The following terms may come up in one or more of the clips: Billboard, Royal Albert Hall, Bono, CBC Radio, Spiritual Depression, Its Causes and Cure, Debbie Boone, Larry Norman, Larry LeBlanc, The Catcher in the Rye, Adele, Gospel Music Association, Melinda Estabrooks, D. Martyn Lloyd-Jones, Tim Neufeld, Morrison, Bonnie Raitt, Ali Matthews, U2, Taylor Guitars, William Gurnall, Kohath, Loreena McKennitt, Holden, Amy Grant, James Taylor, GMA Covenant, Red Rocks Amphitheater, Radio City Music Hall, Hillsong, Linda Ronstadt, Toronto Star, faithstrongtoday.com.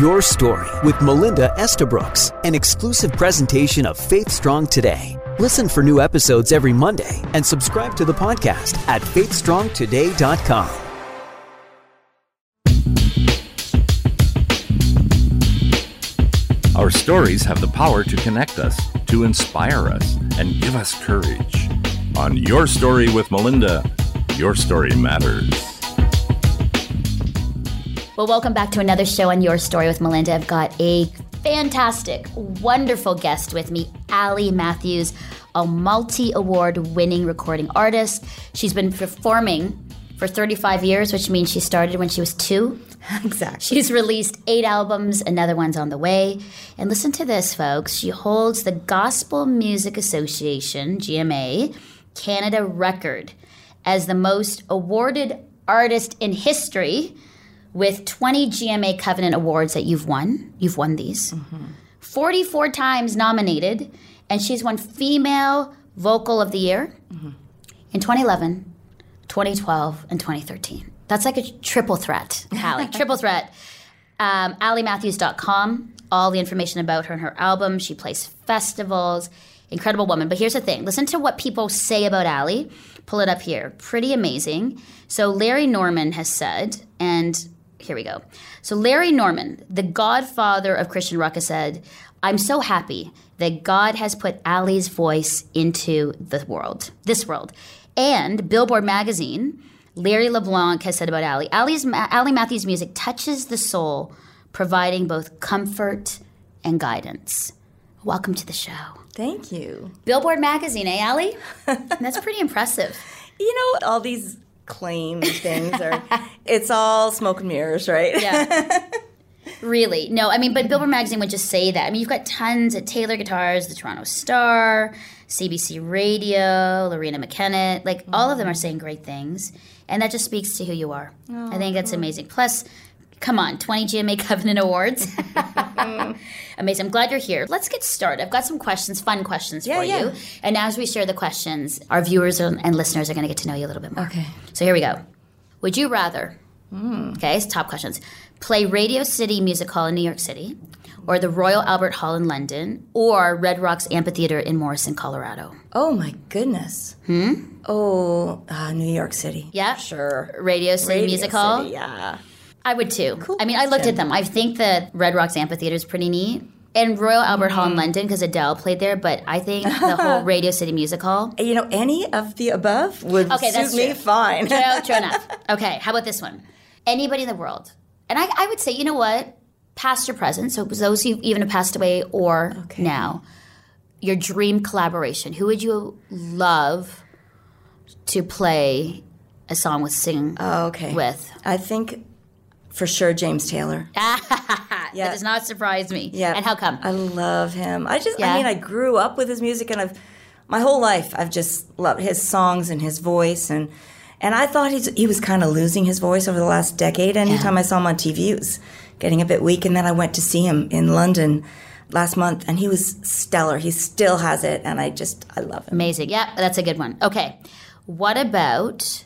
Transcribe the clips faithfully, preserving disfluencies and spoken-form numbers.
Your Story with Melinda Estabrooks, an exclusive presentation of Faith Strong Today. Listen for new episodes every Monday and subscribe to the podcast at faith strong today dot com. Our stories have the power to connect us, to inspire us, and give us courage. On Your Story with Melinda, your story matters. Well, welcome back to another show on Your Story with Melinda. I've got a fantastic, wonderful guest with me, Ali Matthews, a multi-award-winning recording artist. She's been performing for thirty-five years, which means she started when she was two. Exactly. She's released eight albums, another one's on the way. And listen to this, folks. She holds the Gospel Music Association, G M A, Canada record as the most awarded artist in history, with twenty G M A Covenant awards that you've won. You've won these. Mm-hmm. forty-four times nominated, and she's won Female Vocal of the Year mm-hmm. in twenty eleven. twenty twelve, and twenty thirteen. That's like a triple threat, Ali. Triple threat. Um, ali matthews dot com, all the information about her and her album. She plays festivals. Incredible woman. But here's the thing. Listen to what people say about Ali. Pull it up here. Pretty amazing. So Larry Norman has said, and here we go. So Larry Norman, the godfather of Christian rock, has said, I'm so happy that God has put Ali's voice into the world, this world. And Billboard magazine, Larry LeBlanc has said about Ali, Ali's, Ali Matthews' music touches the soul, providing both comfort and guidance. Welcome to the show. Thank you. Billboard magazine, eh, Ali? That's pretty impressive. You know, all these claim things are, it's all smoke and mirrors, right? Yeah. Really. No, I mean, but Billboard magazine would just say that. I mean, you've got tons at Taylor Guitars, the Toronto Star, C B C Radio, Loreena McKennitt, like mm-hmm. all of them are saying great things. And that just speaks to who you are. Oh, I think that's amazing. Plus, come on, twenty G M A Covenant Awards. Amazing. I'm glad you're here. Let's get started. I've got some questions, fun questions yeah, for yeah. you. And as we share the questions, our viewers and listeners are going to get to know you a little bit more. Okay. So here we go. Would you rather, mm. okay, it's top questions, play Radio City Music Hall in New York City, or the Royal Albert Hall in London, or Red Rocks Amphitheater in Morrison, Colorado? Oh, my goodness. Hmm? Oh, uh, New York City. Yeah? Sure. Radio City Radio Music Hall? Radio City, yeah. I would, too. Cool. I mean, I looked at them. I think the Red Rocks Amphitheater is pretty neat. And Royal Albert mm-hmm. Hall in London, because Adele played there, but I think the whole Radio City Music Hall. You know, any of the above would okay, suit me fine. True, true enough. Okay, how about this one? Anybody in the world. And I, I would say, you know what? Past or present, so it was those who even have passed away or okay. now, your dream collaboration. Who would you love to play a song with, sing oh, okay. with? I think for sure James Taylor. yeah. That does not surprise me. Yeah. And how come? I love him. I just, yeah. I mean, I grew up with his music, and I've, my whole life, I've just loved his songs and his voice, and and I thought he's, he was kind of losing his voice over the last decade. Anytime yeah. I saw him on T V, it was getting a bit weak, and then I went to see him in London last month, and he was stellar. He still has it, and I just, I love him. Amazing. Yeah, that's a good one. Okay. What about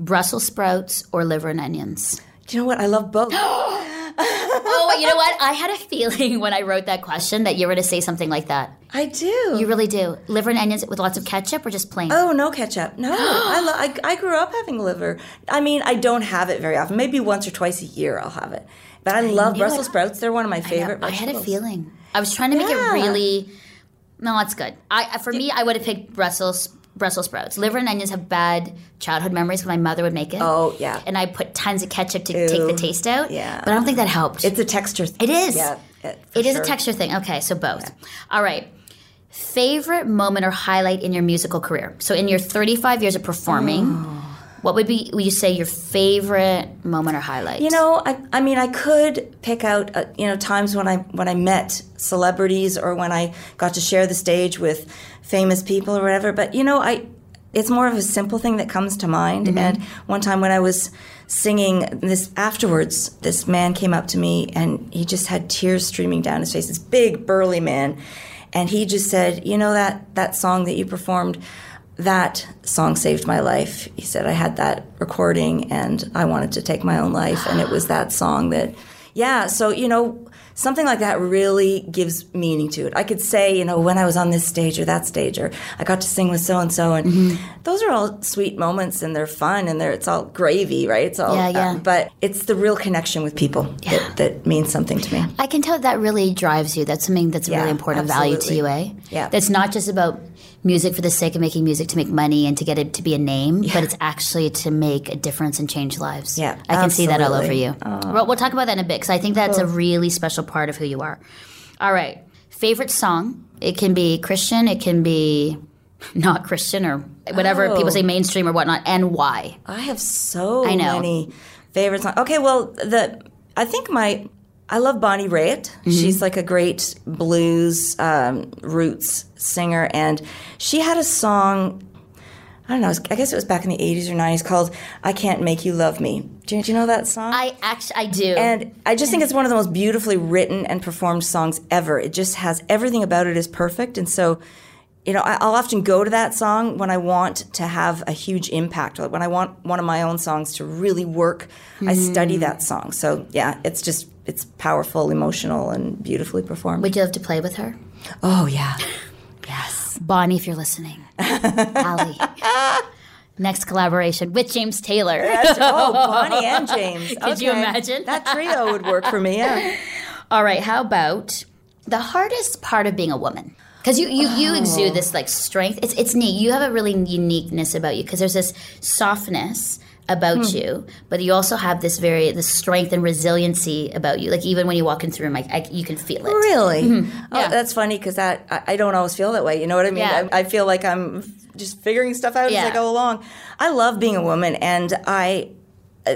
Brussels sprouts or liver and onions? Do you know what? I love both. Oh, you know what? I had a feeling when I wrote that question that you were going to say something like that. I do. You really do. Liver and onions with lots of ketchup or just plain? Oh, no ketchup. No. I, lo- I I grew up having liver. I mean, I don't have it very often. Maybe once or twice a year I'll have it. But I, I love Brussels I, sprouts. They're one of my favorite I vegetables. I had a feeling. I was trying to make yeah. it really... No, that's good. I For me, I would have picked Brussels Brussels sprouts. Liver and onions have bad childhood memories because my mother would make it. Oh, yeah. And I put tons of ketchup to Ew. take the taste out. Yeah. But I don't think that helped. It's a texture thing. It is. Yeah, it it sure. is a texture thing. Okay, so both. Yeah. All right. Favorite moment or highlight in your musical career? So in your thirty-five years of performing... Oh. What would be, would you say, your favorite moment or highlight? You know, I, I mean, I could pick out, uh, you know, times when I when I met celebrities or when I got to share the stage with famous people or whatever. But, you know, I it's more of a simple thing that comes to mind. Mm-hmm. And one time when I was singing this afterwards, this man came up to me and he just had tears streaming down his face, this big, burly man. And he just said, you know, that, that song that you performed, that song saved my life. He said, I had that recording, and I wanted to take my own life, and it was that song that, yeah, so, you know, something like that really gives meaning to it. I could say, you know, when I was on this stage or that stage, or I got to sing with so-and-so, and mm-hmm. those are all sweet moments, and they're fun, and they're, it's all gravy, right? It's all, yeah, yeah. Um, but it's the real connection with people yeah. that, that means something to me. I can tell that really drives you. That's something that's yeah, really important absolutely. Value to you, eh? Yeah. That's not just about music for the sake of making music to make money and to get it to be a name, yeah. but it's actually to make a difference and change lives. Yeah, I can absolutely. See that all over you. Oh. Well, we'll talk about that in a bit, because I think that's cool. a really special part of who you are. All right. Favorite song? It can be Christian. It can be not Christian, or whatever oh. people say, mainstream or whatnot, and why. I have so I know. many favorite songs. Okay, well, the I think my... I love Bonnie Raitt. Mm-hmm. She's like a great blues um, roots singer, and she had a song, I don't know, I guess it was back in the eighties or nineties, called I Can't Make You Love Me. Do you, do you know that song? I actually, I do. And I just think it's one of the most beautifully written and performed songs ever. It just has, everything about it is perfect, and so... You know, I'll often go to that song when I want to have a huge impact. When I want one of my own songs to really work, mm-hmm. I study that song. So, yeah, it's just, it's powerful, emotional, and beautifully performed. Would you love to play with her? Oh, yeah. Yes. Bonnie, if you're listening. Ali. Next collaboration with James Taylor. Yes. Oh, Bonnie and James. Could okay. you imagine? That trio would work for me, yeah. All right, how about the hardest part of being a woman? Because you, you, oh. you exude this, like, strength. It's it's neat. You have a really uniqueness about you, because there's this softness about hmm. you, but you also have this very this strength and resiliency about you. Like, even when you walk into the room, like, I, you can feel it. Really? Mm-hmm. Oh, yeah. That's funny, because that, I, I don't always feel that way. You know what I mean? Yeah. I, I feel like I'm just figuring stuff out yeah. as I go along. I love being a woman, and I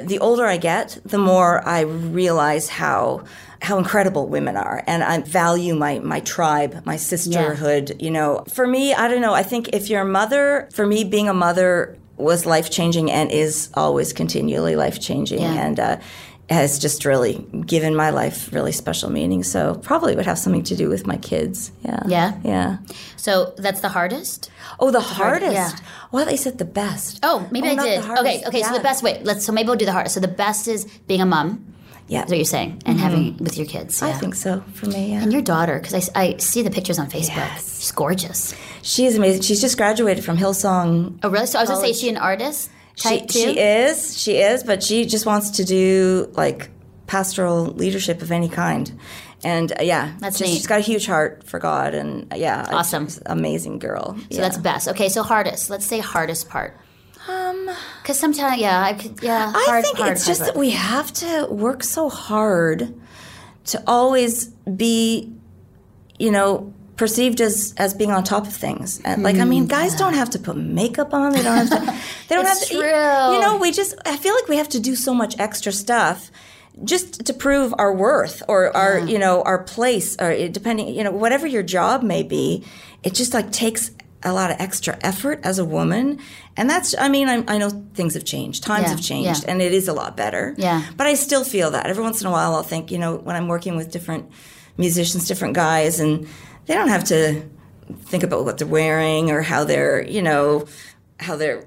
the older I get, the more I realize how... how incredible women are. And I value my, my tribe, my sisterhood, yeah. you know. For me, I don't know, I think if you're a mother, for me, being a mother was life-changing and is always continually life-changing. Yeah. And uh, has just really given my life really special meaning. So probably would have something to do with my kids. Yeah. Yeah? Yeah. So that's the hardest? Oh, the, the hardest. hardest. Yeah. Well, they said the best. Oh, maybe oh, I did. Okay, okay, yeah. So the best, wait, let's. So maybe we'll do the hardest. So the best is being a mom. Yeah, that's what you're saying, and mm-hmm. having with your kids. Yeah. I think so, for me, yeah. And your daughter, because I, I see the pictures on Facebook. Yes. She's gorgeous. She is amazing. She's just graduated from Hillsong. Oh, really? So I was going to say, is she an artist? She, she is. She is, but she just wants to do, like, pastoral leadership of any kind. And, uh, yeah. That's just, neat. She's got a huge heart for God, and, uh, yeah. Awesome. Amazing girl. So yeah. that's best. Okay, so hardest. Let's say hardest part. Um, because sometimes, yeah, I could, yeah. Hard, I think hard, it's hard, just hard. That we have to work so hard to always be, you know, perceived as, as being on top of things. And, like, I mean, guys yeah. don't have to put makeup on. They don't have to. They don't it's have to. True. You, you know, we just. I feel like we have to do so much extra stuff just to prove our worth or our, yeah. you know, our place, or depending, you know, whatever your job may be. It just, like, takes a lot of extra effort as a woman. And that's, I mean, I, I know things have changed. Times yeah, have changed. Yeah. And it is a lot better. Yeah. But I still feel that. Every once in a while I'll think, you know, when I'm working with different musicians, different guys, and they don't have to think about what they're wearing or how they're, you know, how they're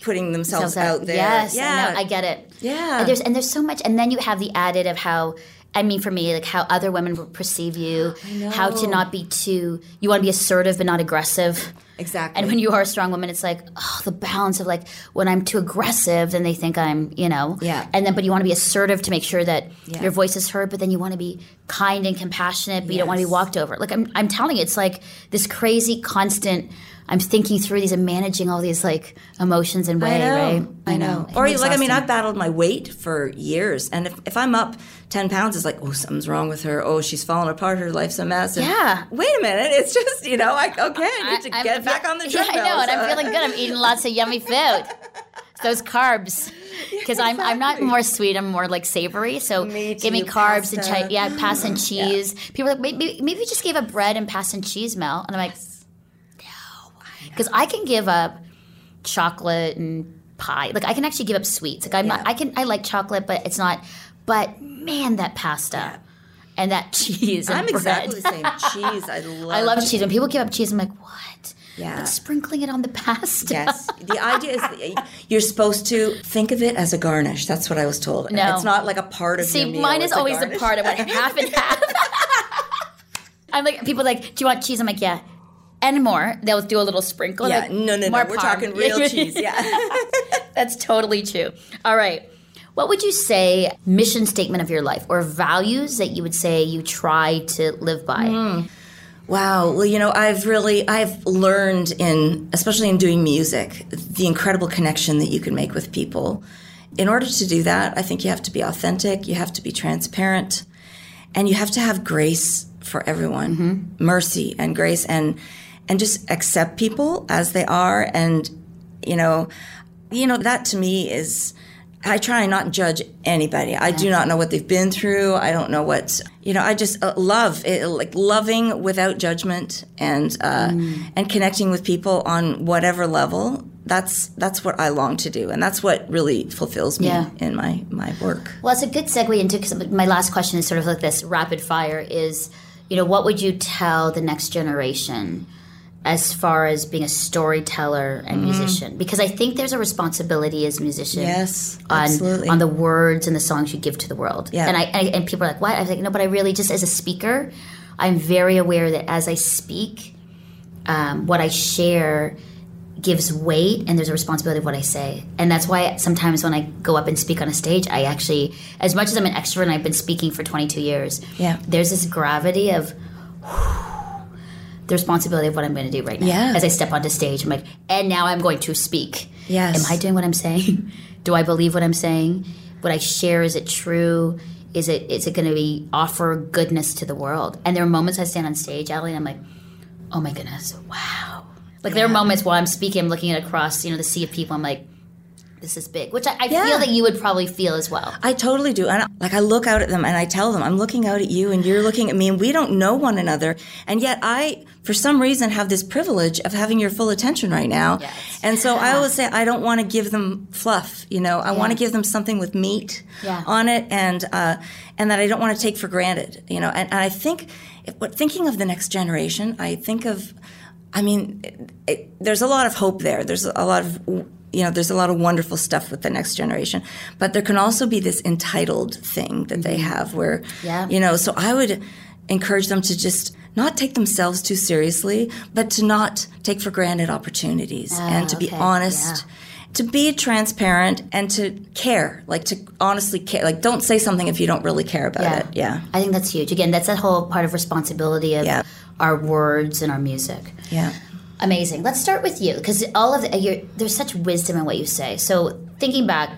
putting themselves out there. Yes, yeah. I know. I get it. Yeah. And there's, and there's so much. And then you have the added of how... I mean, for me, like, how other women perceive you, how to not be too, you want to be assertive but not aggressive. Exactly. And when you are a strong woman, it's like, oh, the balance of, like, when I'm too aggressive, then they think I'm, you know. Yeah. And then, but you want to be assertive to make sure that yeah. your voice is heard, but then you want to be kind and compassionate, but yes. you don't want to be walked over. Like, I'm, I'm telling you, it's like this crazy constant, I'm thinking through these and managing all these, like, emotions and way, I know, right? I know. I know. Or, like, awesome. I mean, I've battled my weight for years. And if, if I'm up ten pounds, it's like, oh, something's wrong with her. Oh, she's falling apart. Her life's a mess. And yeah. wait a minute. It's just, you know, like, okay, I need to I, get I'm, back on the treadmill. Yeah, I know, and so. I'm feeling good. I'm eating lots of yummy food. Those carbs. Because yeah, exactly. I'm I'm not more sweet. I'm more, like, savory. So me too, give me carbs pasta. and chi- yeah, pasta and cheese. Yeah. People are like, maybe, maybe we just gave up bread and pasta and cheese, Mel. And I'm like... Because I can give up chocolate and pie. Like, I can actually give up sweets. Like, I'm yeah. not, I can, I like chocolate, but it's not, but man, that pasta yeah. and that cheese and I'm bread. I'm exactly the same. Cheese, I love cheese. I love cheese. When people give up cheese, I'm like, what? yeah. But sprinkling it on the pasta. Yes. The idea is you're supposed to think of it as a garnish. That's what I was told. No. It's not like a part of See, your meal. See, mine is always a, a part of it, half and half. I'm like, people are like, do you want cheese? I'm like, yeah. And more. They'll do a little sprinkle. Yeah, like, no, no, more no. We're palm. Talking real cheese, yeah. That's totally true. All right. What would you say mission statement of your life or values that you would say you try to live by? Mm. Wow. Well, you know, I've really, I've learned in, especially in doing music, the incredible connection that you can make with people. In order to do that, I think you have to be authentic, you have to be transparent, and you have to have grace for everyone. Mm-hmm. Mercy and grace and and just accept people as they are. And, you know, you know, that to me is... I try and not judge anybody. I do not know what they've been through. I don't know what, you know, I just uh, love, it, like loving without judgment and uh, mm. and connecting with people on whatever level. That's that's what I long to do. And that's what really fulfills me yeah. in my, my work. Well, it's a good segue into, because my last question is sort of like this rapid fire is, you know, what would you tell the next generation as far as being a storyteller and mm. musician? Because I think there's a responsibility as musicians yes, on, on the words and the songs you give to the world. Yeah. And I, I and people are like, what? I was like, no, but I really just, as a speaker, I'm very aware that as I speak, um, what I share gives weight, and there's a responsibility of what I say. And that's why sometimes when I go up and speak on a stage, I actually, as much as I'm an extrovert and I've been speaking for twenty-two years, yeah. there's this gravity of... Whew, the responsibility of what I'm going to do right now. Yeah. As I step onto stage, I'm like, and now I'm going to speak. Yes. Am I doing what I'm saying? Do I believe what I'm saying? What I share, is it true? Is it is it going to be offer goodness to the world? And there are moments I stand on stage, Allie, and I'm like, oh my goodness, wow. Like yeah. there are moments while I'm speaking, I'm looking at across, you know, the sea of people, I'm like, this is big, which I, I yeah. feel that you would probably feel as well. I totally do. And I, like I look out at them and I tell them, I'm looking out at you and you're looking at me and we don't know one another. And yet I, for some reason, have this privilege of having your full attention right now. Yes. And so yeah. I always say I don't want to give them fluff, you know. I yeah. want to give them something with meat yeah. on it and uh, and that I don't want to take for granted, you know. And, and I think, if, thinking of the next generation, I think of, I mean, it, it, there's a lot of hope there. There's a lot of... You know, there's a lot of wonderful stuff with the next generation. But there can also be this entitled thing that they have where, yeah. you know, so I would encourage them to just not take themselves too seriously, but to not take for granted opportunities oh, and to okay. be honest, yeah. to be transparent and to care, like to honestly care. Like don't say something if you don't really care about yeah. it. Yeah. I think that's huge. Again, that's that whole part of responsibility of yeah. our words and our music. Yeah. Amazing. Let's start with you, because all of the, you're, there's such wisdom in what you say. So thinking back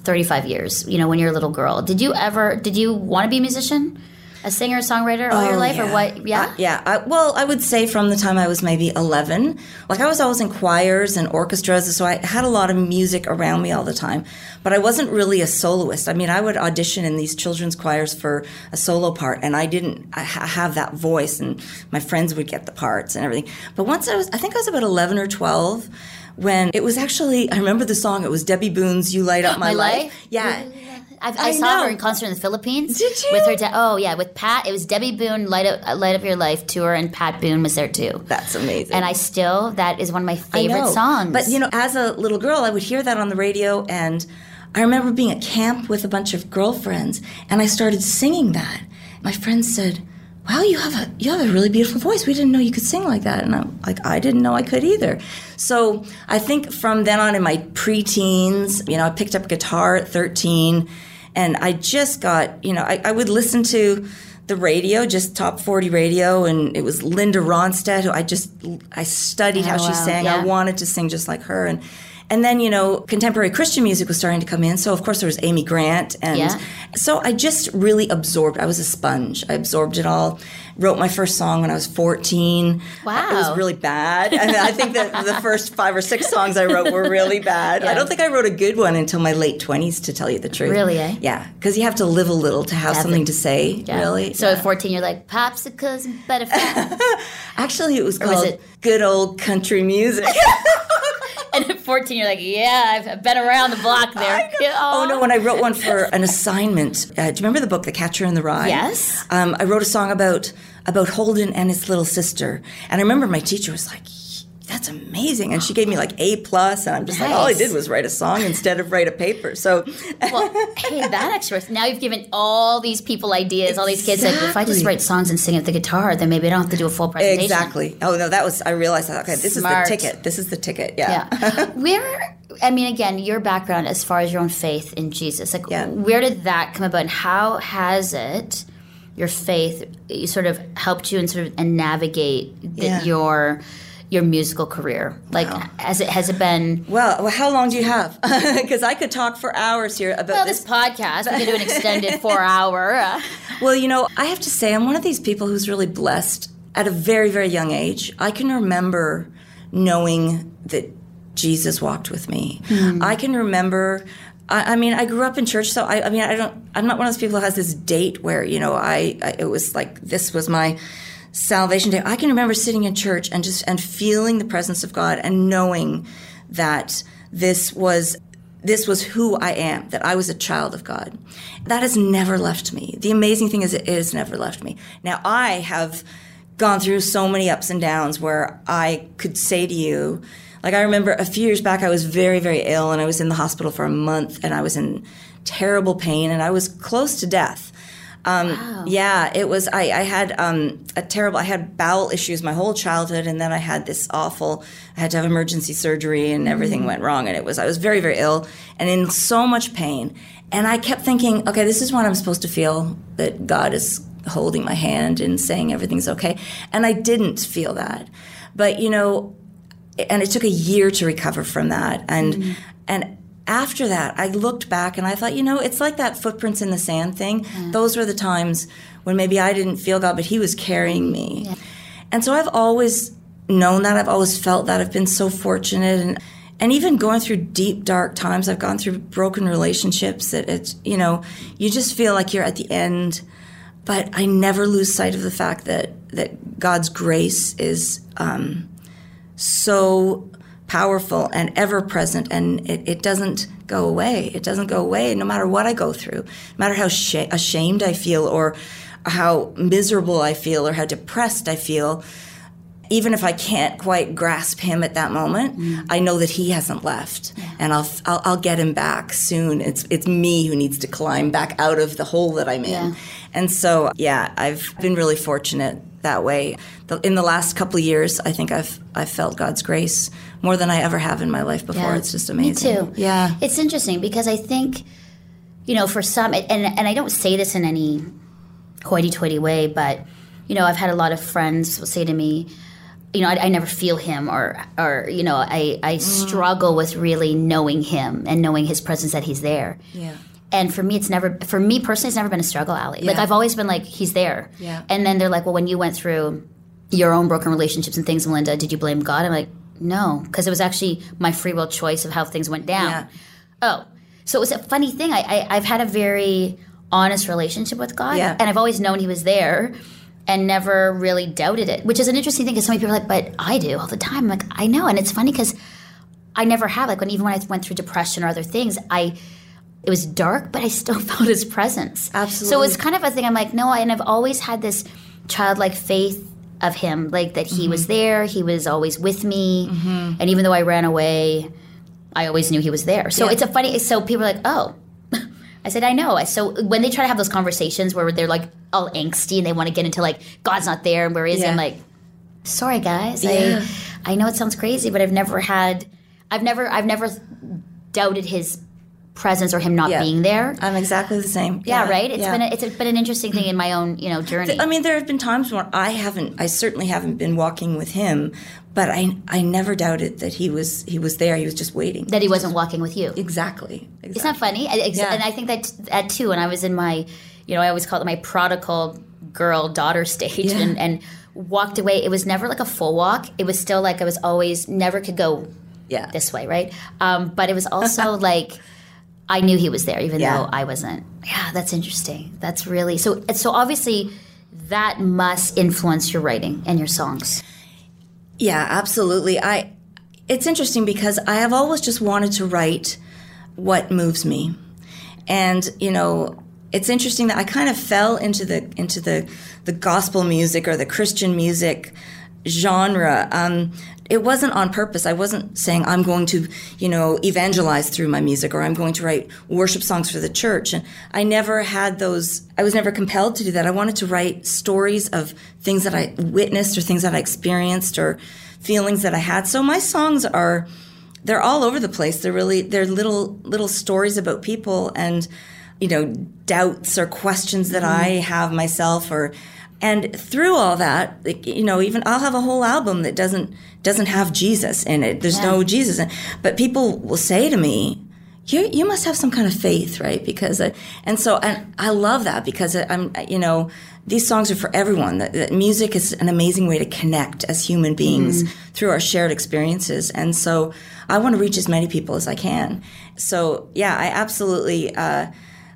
thirty-five years, you know, when you're a little girl, did you ever, did you want to be a musician, a singer, songwriter all oh, your life yeah. or what? Yeah. Uh, yeah. I, well, I would say from the time I was maybe eleven, like I was always in choirs and orchestras. So I had a lot of music around me all the time, but I wasn't really a soloist. I mean, I would audition in these children's choirs for a solo part, and I didn't have that voice, and my friends would get the parts and everything. But once I was, I think I was about eleven or twelve when it was actually, I remember the song, it was Debbie Boone's You Light Up My, my Life. Life? Yeah. Really? I've, I, I saw know. her in concert in the Philippines. Did you? With her de- oh, yeah, with Pat. It was Debbie Boone, Light Up, Light Up Your Life tour, and Pat Boone was there too. That's amazing. And I still, that is one of my favorite songs. But, you know, as a little girl, I would hear that on the radio, and I remember being at camp with a bunch of girlfriends, and I started singing that. My friends said, wow, you have a you have a really beautiful voice. We didn't know you could sing like that. And I'm like, I didn't know I could either. So I think from then on in my preteens, you know, I picked up guitar at thirteen, and I just got, you know, I, I would listen to the radio, just top forty radio, and it was Linda Ronstadt, who I just, I studied oh, how she wow. sang. Yeah. I wanted to sing just like her. And And then, you know, contemporary Christian music was starting to come in. So, of course, there was Amy Grant. And yeah. so I just really absorbed. I was a sponge. I absorbed it all. Wrote my first song when I was fourteen. Wow. It was really bad. I mean, I think that the first five or six songs I wrote were really bad. Yeah. I don't think I wrote a good one until my late twenties, to tell you the truth. Really, eh? Yeah. Because you have to live a little to have Definitely. something to say, yeah. really. So yeah. at fourteen, you're like, popsicles and butterflies. Actually, it was or called was it? Good Old Country Music. And at fourteen, you're like, yeah, I've been around the block there. Oh, no, when I wrote one for an assignment, uh, do you remember the book, The Catcher in the Rye? Yes. Um, I wrote a song about about Holden and his little sister. And I remember my teacher was like, that's amazing. And she gave me like A plus, and I'm just nice. like, all I did was write a song instead of write a paper. So, well, hey, that extra. Now you've given all these people ideas, exactly. all these kids. Like, if I just write songs and sing at the guitar, then maybe I don't have to do a full presentation. Exactly. Oh no, that was I realized that. Okay, this Smart. is the ticket. This is the ticket. Yeah. yeah. Where, I mean, again, your background as far as your own faith in Jesus, like, yeah. where did that come about, and how has it? Your faith sort of helped you and sort of and navigate the, yeah. your your musical career. Like, wow. has it has it been? Well, well how long do you have? Because I could talk for hours here about well, this, this podcast. We could do an extended four hour. Uh. Well, you know, I have to say, I'm one of these people who's really blessed. At a very very young age, I can remember knowing that Jesus walked with me. Mm. I can remember. I mean, I grew up in church, so I, I mean, I don't. I'm not one of those people who has this date where, you know, I, I. It was like this was my salvation day. I can remember sitting in church and just and feeling the presence of God and knowing that this was this was who I am. That I was a child of God. That has never left me. The amazing thing is, it has never left me. Now I have gone through so many ups and downs where I could say to you. Like, I remember a few years back, I was very, very ill, and I was in the hospital for a month, and I was in terrible pain, and I was close to death. Um, wow. Yeah, it was, I, I had um, a terrible, I had bowel issues my whole childhood, and then I had this awful, I had to have emergency surgery, and everything went wrong, and it was, I was very, very ill, and in so much pain. And I kept thinking, okay, this is what I'm supposed to feel, that God is holding my hand and saying everything's okay. And I didn't feel that. But, you know, and it took a year to recover from that. And mm-hmm. and after that, I looked back and I thought, you know, it's like that footprints in the sand thing. Yeah. Those were the times when maybe I didn't feel God, but he was carrying me. Yeah. And so I've always known that. I've always felt that. I've been so fortunate. And and even going through deep, dark times, I've gone through broken relationships that it's, you know, you just feel like you're at the end. But I never lose sight of the fact that, that God's grace is... Um, so powerful and ever-present, and it, it doesn't go away. It doesn't go away no matter what I go through, no matter how sh- ashamed I feel or how miserable I feel or how depressed I feel. Even if I can't quite grasp him at that moment, mm. I know that he hasn't left, yeah. and I'll, I'll I'll get him back soon. It's it's me who needs to climb back out of the hole that I'm in. Yeah. And so, yeah, I've been really fortunate that way. The, in the last couple of years, I think I've I've felt God's grace more than I ever have in my life before. Yeah. It's just amazing. Me too. Yeah, it's interesting because I think, you know, for some, and and I don't say this in any hoity-toity way, but you know, I've had a lot of friends say to me, you know, I, I never feel him, or, or you know, I, I mm. struggle with really knowing him and knowing his presence, that he's there. Yeah. And for me, it's never, for me personally, it's never been a struggle, Ali. Yeah. Like, I've always been like, he's there. Yeah. And then they're like, well, when you went through your own broken relationships and things, Melinda, did you blame God? I'm like, no, because it was actually my free will choice of how things went down. Yeah. Oh, so it was a funny thing. I, I, I've had a very honest relationship with God, yeah. and I've always known he was there. And never really doubted it, which is an interesting thing because so many people are like, but I do all the time. I'm like, I know. And it's funny because I never have. Like, when even when I went through depression or other things, I it was dark, but I still felt his presence. Absolutely. So it's kind of a thing. I'm like, no, I, and I've always had this childlike faith of him, like that he mm-hmm. was there. He was always with me. Mm-hmm. And even though I ran away, I always knew he was there. So yeah. it's a funny – so people are like, oh. I said, I know. So when they try to have those conversations where they're like all angsty and they want to get into like, God's not there and where is he? Yeah. I'm like, sorry guys. Yeah. I I know it sounds crazy, but I've never had, I've never, I've never doubted his presence or him not yeah. being there. I'm exactly the same. Yeah, yeah. right? It's yeah. been a, it's been an interesting thing in my own, you know, journey. I mean, there have been times where I haven't, I certainly haven't been walking with him, but I I never doubted that he was he was there. He was just waiting. That he wasn't walking with you. Exactly. exactly. It's not funny. I, ex- yeah. And I think that that too. When I was in my, you know, I always call it my prodigal girl daughter stage, yeah. and, and walked away. It was never like a full walk. It was still like I was always never could go yeah. this way, right? Um, but it was also like I knew he was there, even yeah. though I wasn't. Yeah, that's interesting. That's really so. So obviously, that must influence your writing and your songs. Yeah, absolutely. I. It's interesting because I have always just wanted to write what moves me, and you know, it's interesting that I kind of fell into the into the the gospel music or the Christian music genre. Um, it wasn't on purpose. I wasn't saying I'm going to, you know, evangelize through my music, or I'm going to write worship songs for the church. And I never had those. I was never compelled to do that. I wanted to write stories of things that I witnessed or things that I experienced or feelings that I had. So my songs are, they're all over the place. They're really, they're little, little stories about people and, you know, doubts or questions that I have myself, or, and through all that, like, you know, even I'll have a whole album that doesn't doesn't have Jesus in it. There's yeah. no Jesus in it. But people will say to me, you you must have some kind of faith, right? Because, I, and so, and I love that, because I'm, you know, these songs are for everyone. That, that music is an amazing way to connect as human beings mm-hmm. through our shared experiences. And so I want to reach as many people as I can. So, yeah, I absolutely... Uh,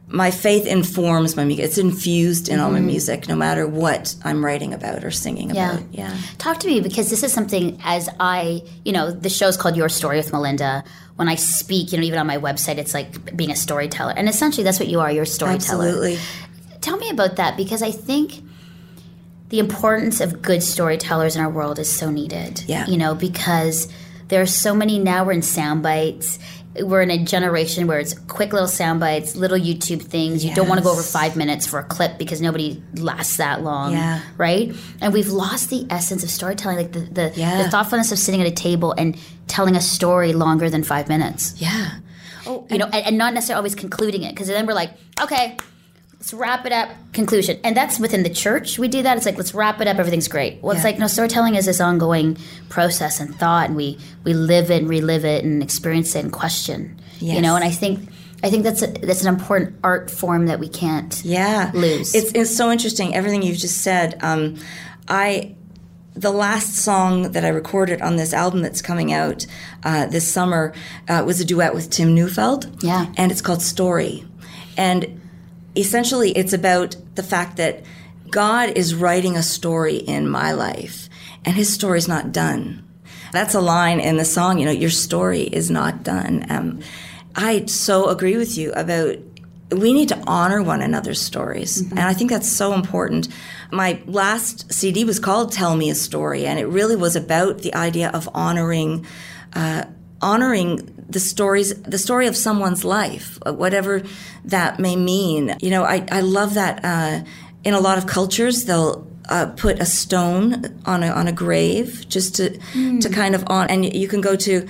my faith informs my music. It's infused in all my music, no matter what I'm writing about or singing yeah. about. Yeah. Talk to me, because this is something, as I, you know, the show's called Your Story with Melinda. When I speak, you know, even on my website, it's like being a storyteller. And essentially that's what you are, you're a storyteller. Absolutely. Tell me about that, because I think the importance of good storytellers in our world is so needed. Yeah. You know, because there are so many, now we're in sound bites. We're in a generation where it's quick little sound bites, little YouTube things. You yes. don't want to go over five minutes for a clip because nobody lasts that long, yeah. right? And we've lost the essence of storytelling, like the the, yeah. the thoughtfulness of sitting at a table and telling a story longer than five minutes. Yeah. Oh, you know, and, and not necessarily always concluding it, because then we're like, okay, let's wrap it up, conclusion. And that's within the church. We do that. It's like, let's wrap it up. Everything's great. Well, yeah. it's like, no, storytelling is this ongoing process and thought, and we, we live it and relive it and experience it and question, yes. you know? And I think I think that's a, that's an important art form that we can't yeah. lose. It's, it's so interesting, everything you've just said. Um, I the last song that I recorded on this album that's coming out uh, this summer uh, was a duet with Tim Neufeld. Yeah. And it's called Story. And essentially, it's about the fact that God is writing a story in my life, and his story's not done. That's a line in the song, you know, your story is not done. Um, I so agree with you about, we need to honor one another's stories, mm-hmm. and I think that's so important. My last C D was called Tell Me a Story, and it really was about the idea of honoring uh, honoring the stories, the story of someone's life, whatever that may mean. You know, I, I love that uh, in a lot of cultures, they'll uh, put a stone on a, on a grave just to mm. to kind of on. And you can go to,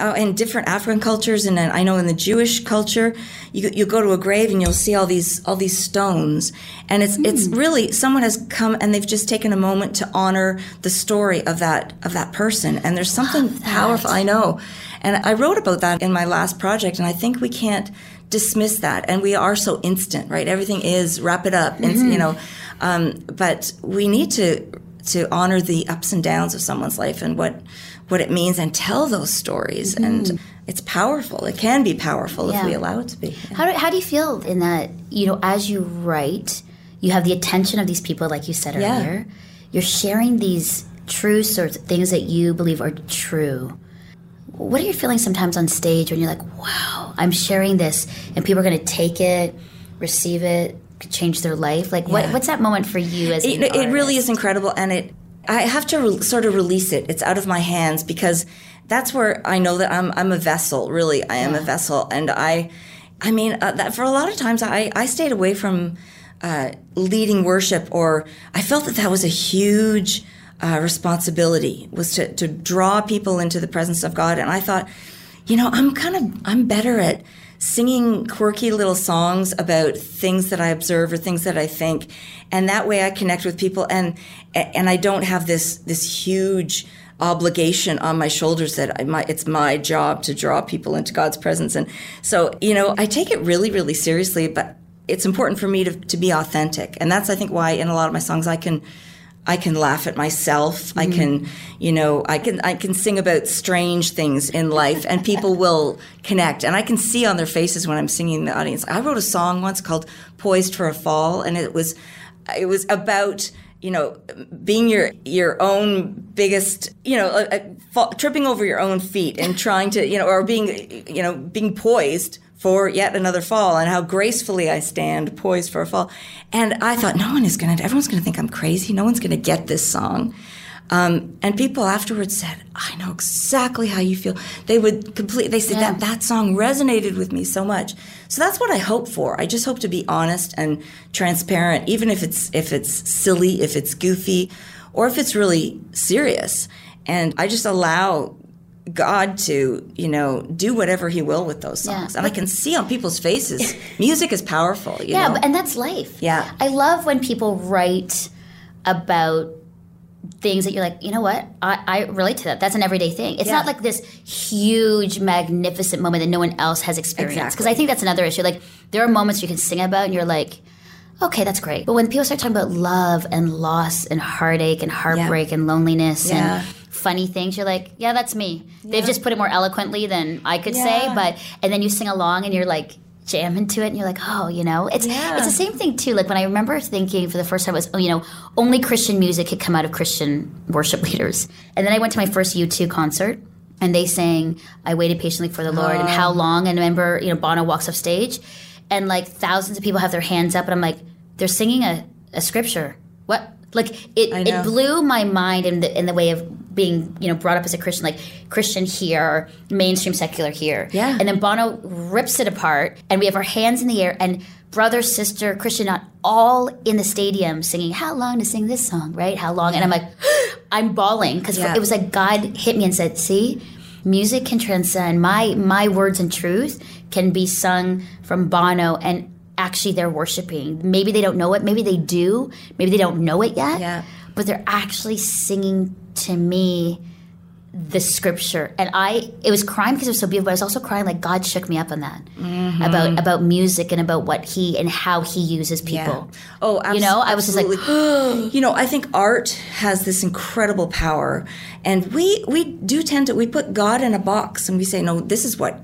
uh, in different African cultures, and I know in the Jewish culture, you you go to a grave and you'll see all these all these stones. And it's mm. it's really, someone has come and they've just taken a moment to honor the story of that of that person. And there's something powerful, I know. And I wrote about that in my last project, and I think we can't dismiss that. And we are so instant, right? Everything is wrap it up, mm-hmm. and, you know. Um, but we need to to honor the ups and downs of someone's life and what what it means, and tell those stories. Mm-hmm. And it's powerful. It can be powerful yeah. if we allow it to be. Yeah. How do, how do you feel in that? You know, as you write, you have the attention of these people, like you said earlier. Yeah. You're sharing these true sorts of things that you believe are true. What are your feelings sometimes on stage when you're like, wow, I'm sharing this and people are going to take it, receive it, change their life? Like, yeah. what, what's that moment for you as it, an artist? It really is incredible, and it I have to re- sort of release it. It's out of my hands, because that's where I know that I'm I'm a vessel, really. I am yeah. a vessel. And I, I mean, uh, that for a lot of times I, I stayed away from uh, leading worship, or I felt that that was a huge... Uh, responsibility was to, to draw people into the presence of God. And I thought, you know, I'm kind of, I'm better at singing quirky little songs about things that I observe or things that I think. And that way I connect with people, and, and I don't have this, this huge obligation on my shoulders that I might, it's my job to draw people into God's presence. And so, you know, I take it really, really seriously, but it's important for me to, to be authentic. And that's, I think, why in a lot of my songs I can I can laugh at myself. Mm. I can, you know, I can I can sing about strange things in life, and people will connect. And I can see on their faces when I'm singing in the audience. I wrote a song once called "Poised for a Fall," and it was it was about, you know, being your your own biggest, you know, a, a fall, tripping over your own feet and trying to, you know, or being, you know, being poised for yet another fall, and how gracefully I stand poised for a fall. And I thought, no one is going to, everyone's going to think I'm crazy. No one's going to get this song. Um, and people afterwards said, I know exactly how you feel. They would complete, they said yeah. that that song resonated with me so much. So that's what I hope for. I just hope to be honest and transparent, even if it's if it's silly, if it's goofy, or if it's really serious. And I just allow God to, you know, do whatever he will with those songs. Yeah. And I can see on people's faces, music is powerful, you yeah, know? And that's life. Yeah. I love when people write about things that you're like, you know what, I, I relate to that. That's an everyday thing. It's yeah. not like this huge, magnificent moment that no one else has experienced. Because exactly. I think that's another issue. Like, there are moments you can sing about and you're like, okay, that's great. But when people start talking about love and loss and heartache and heartbreak yeah. and loneliness yeah. and funny things, you're like, yeah, that's me. Yeah. They've just put it more eloquently than I could yeah. say. But and then you sing along and you're like, jam into it and you're like, oh, you know, it's yeah. it's the same thing too. Like when I remember thinking for the first time was, oh, you know, only Christian music could come out of Christian worship leaders. And then I went to my first U two concert and they sang I Waited Patiently for the Lord oh. and How Long, and I remember, you know, Bono walks off stage and like thousands of people have their hands up and I'm like, they're singing a, a scripture. What? Like it, it blew my mind in the in the way of being, you know, brought up as a Christian, like Christian here, mainstream secular here. Yeah. And then Bono rips it apart and we have our hands in the air and brother, sister, Christian, not all in the stadium singing, how long to sing this song, right? How long? And I'm like, I'm bawling because yeah. it was like God hit me and said, see, music can transcend. My, my words and truth can be sung from Bono and actually they're worshiping. Maybe they don't know it. Maybe they do. Maybe they don't know it yet. Yeah. But they're actually singing to me the scripture. And I, it was crying because it was so beautiful, but I was also crying like God shook me up on that mm-hmm. about about music and about what he and how he uses people. Yeah. Oh, absolutely. You know, I was absolutely. just like, you know, I think art has this incredible power. And we we do tend to, we put God in a box and we say, no, this is what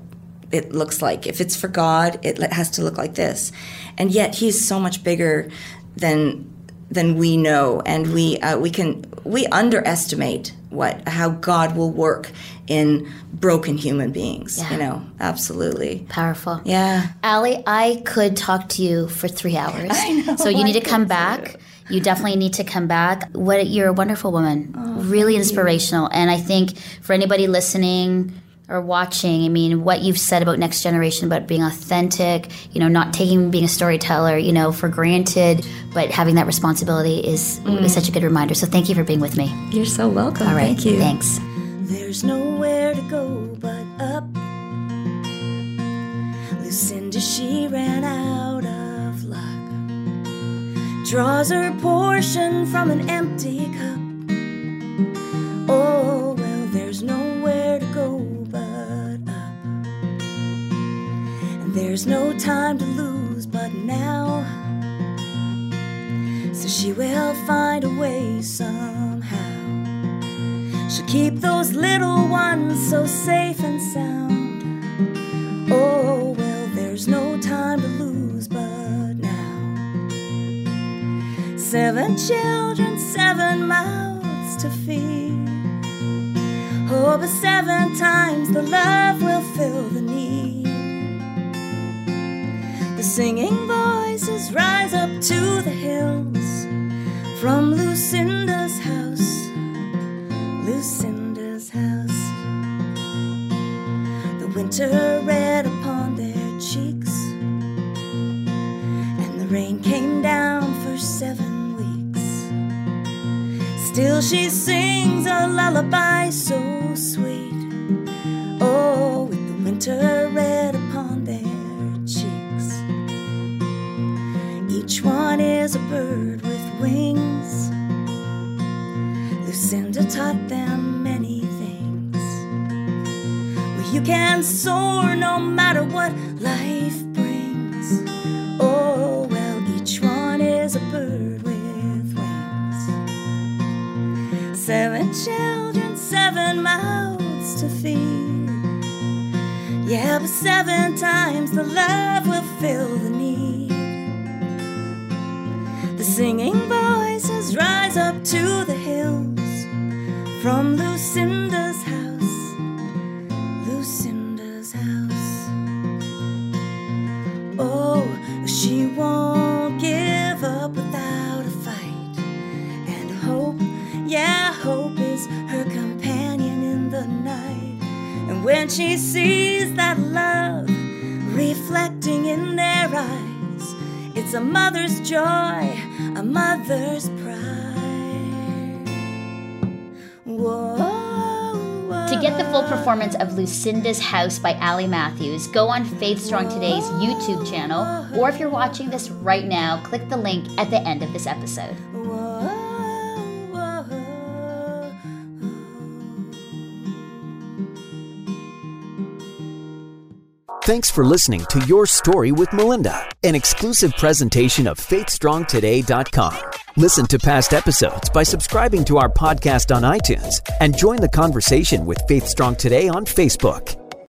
it looks like. If it's for God, it has to look like this. And yet he's so much bigger than than we know, and we uh, we can we underestimate what how God will work in broken human beings. Yeah. You know, absolutely powerful. Yeah, Ali, I could talk to you for three hours. I know. So you I need to come back. You definitely need to come back. What you're a wonderful woman, oh, really inspirational, and I think for anybody listening or watching, I mean, what you've said about Next Generation, about being authentic, you know, not taking being a storyteller, you know, for granted, but having that responsibility is, mm. is such a good reminder. So thank you for being with me. You're so welcome. All right. Thank you. Thanks. There's nowhere to go but up. Lucinda, she ran out of luck. Draws her portion from an empty cup. Oh, well, there's nowhere to go. There's no time to lose but now, so she will find a way somehow. She'll keep those little ones so safe and sound. Oh, well, there's no time to lose but now. Seven children, seven mouths to feed. Oh, but seven times the love will fill the need. Singing voices rise up to the hills from Lucinda's house, Lucinda's house. The winter red upon their cheeks, and the rain came down for seven weeks. Still she sings a lullaby so sweet. Oh, with the winter red upon their cheeks. Each one is a bird with wings. Lucinda taught them many things. Well, you can soar no matter what life brings. Oh, well, each one is a bird with wings. Seven children, seven mouths to feed. Yeah, but seven times the love will fill the need. Singing voices rise up to the hills from Lucinda's house, Lucinda's house. Oh, she won't give up without a fight, and hope, yeah, hope. she sees that love reflecting in their eyes. It's a mother's joy, a mother's pride. Whoa. To get the full performance of Lucinda's House by Ali Matthews, go on Faith Strong Today's YouTube channel, or if you're watching this right now, click the link at the end of this episode. Thanks for listening to Your Story with Melinda, an exclusive presentation of faith strong today dot com. Listen to past episodes by subscribing to our podcast on iTunes and join the conversation with Faith Strong Today on Facebook.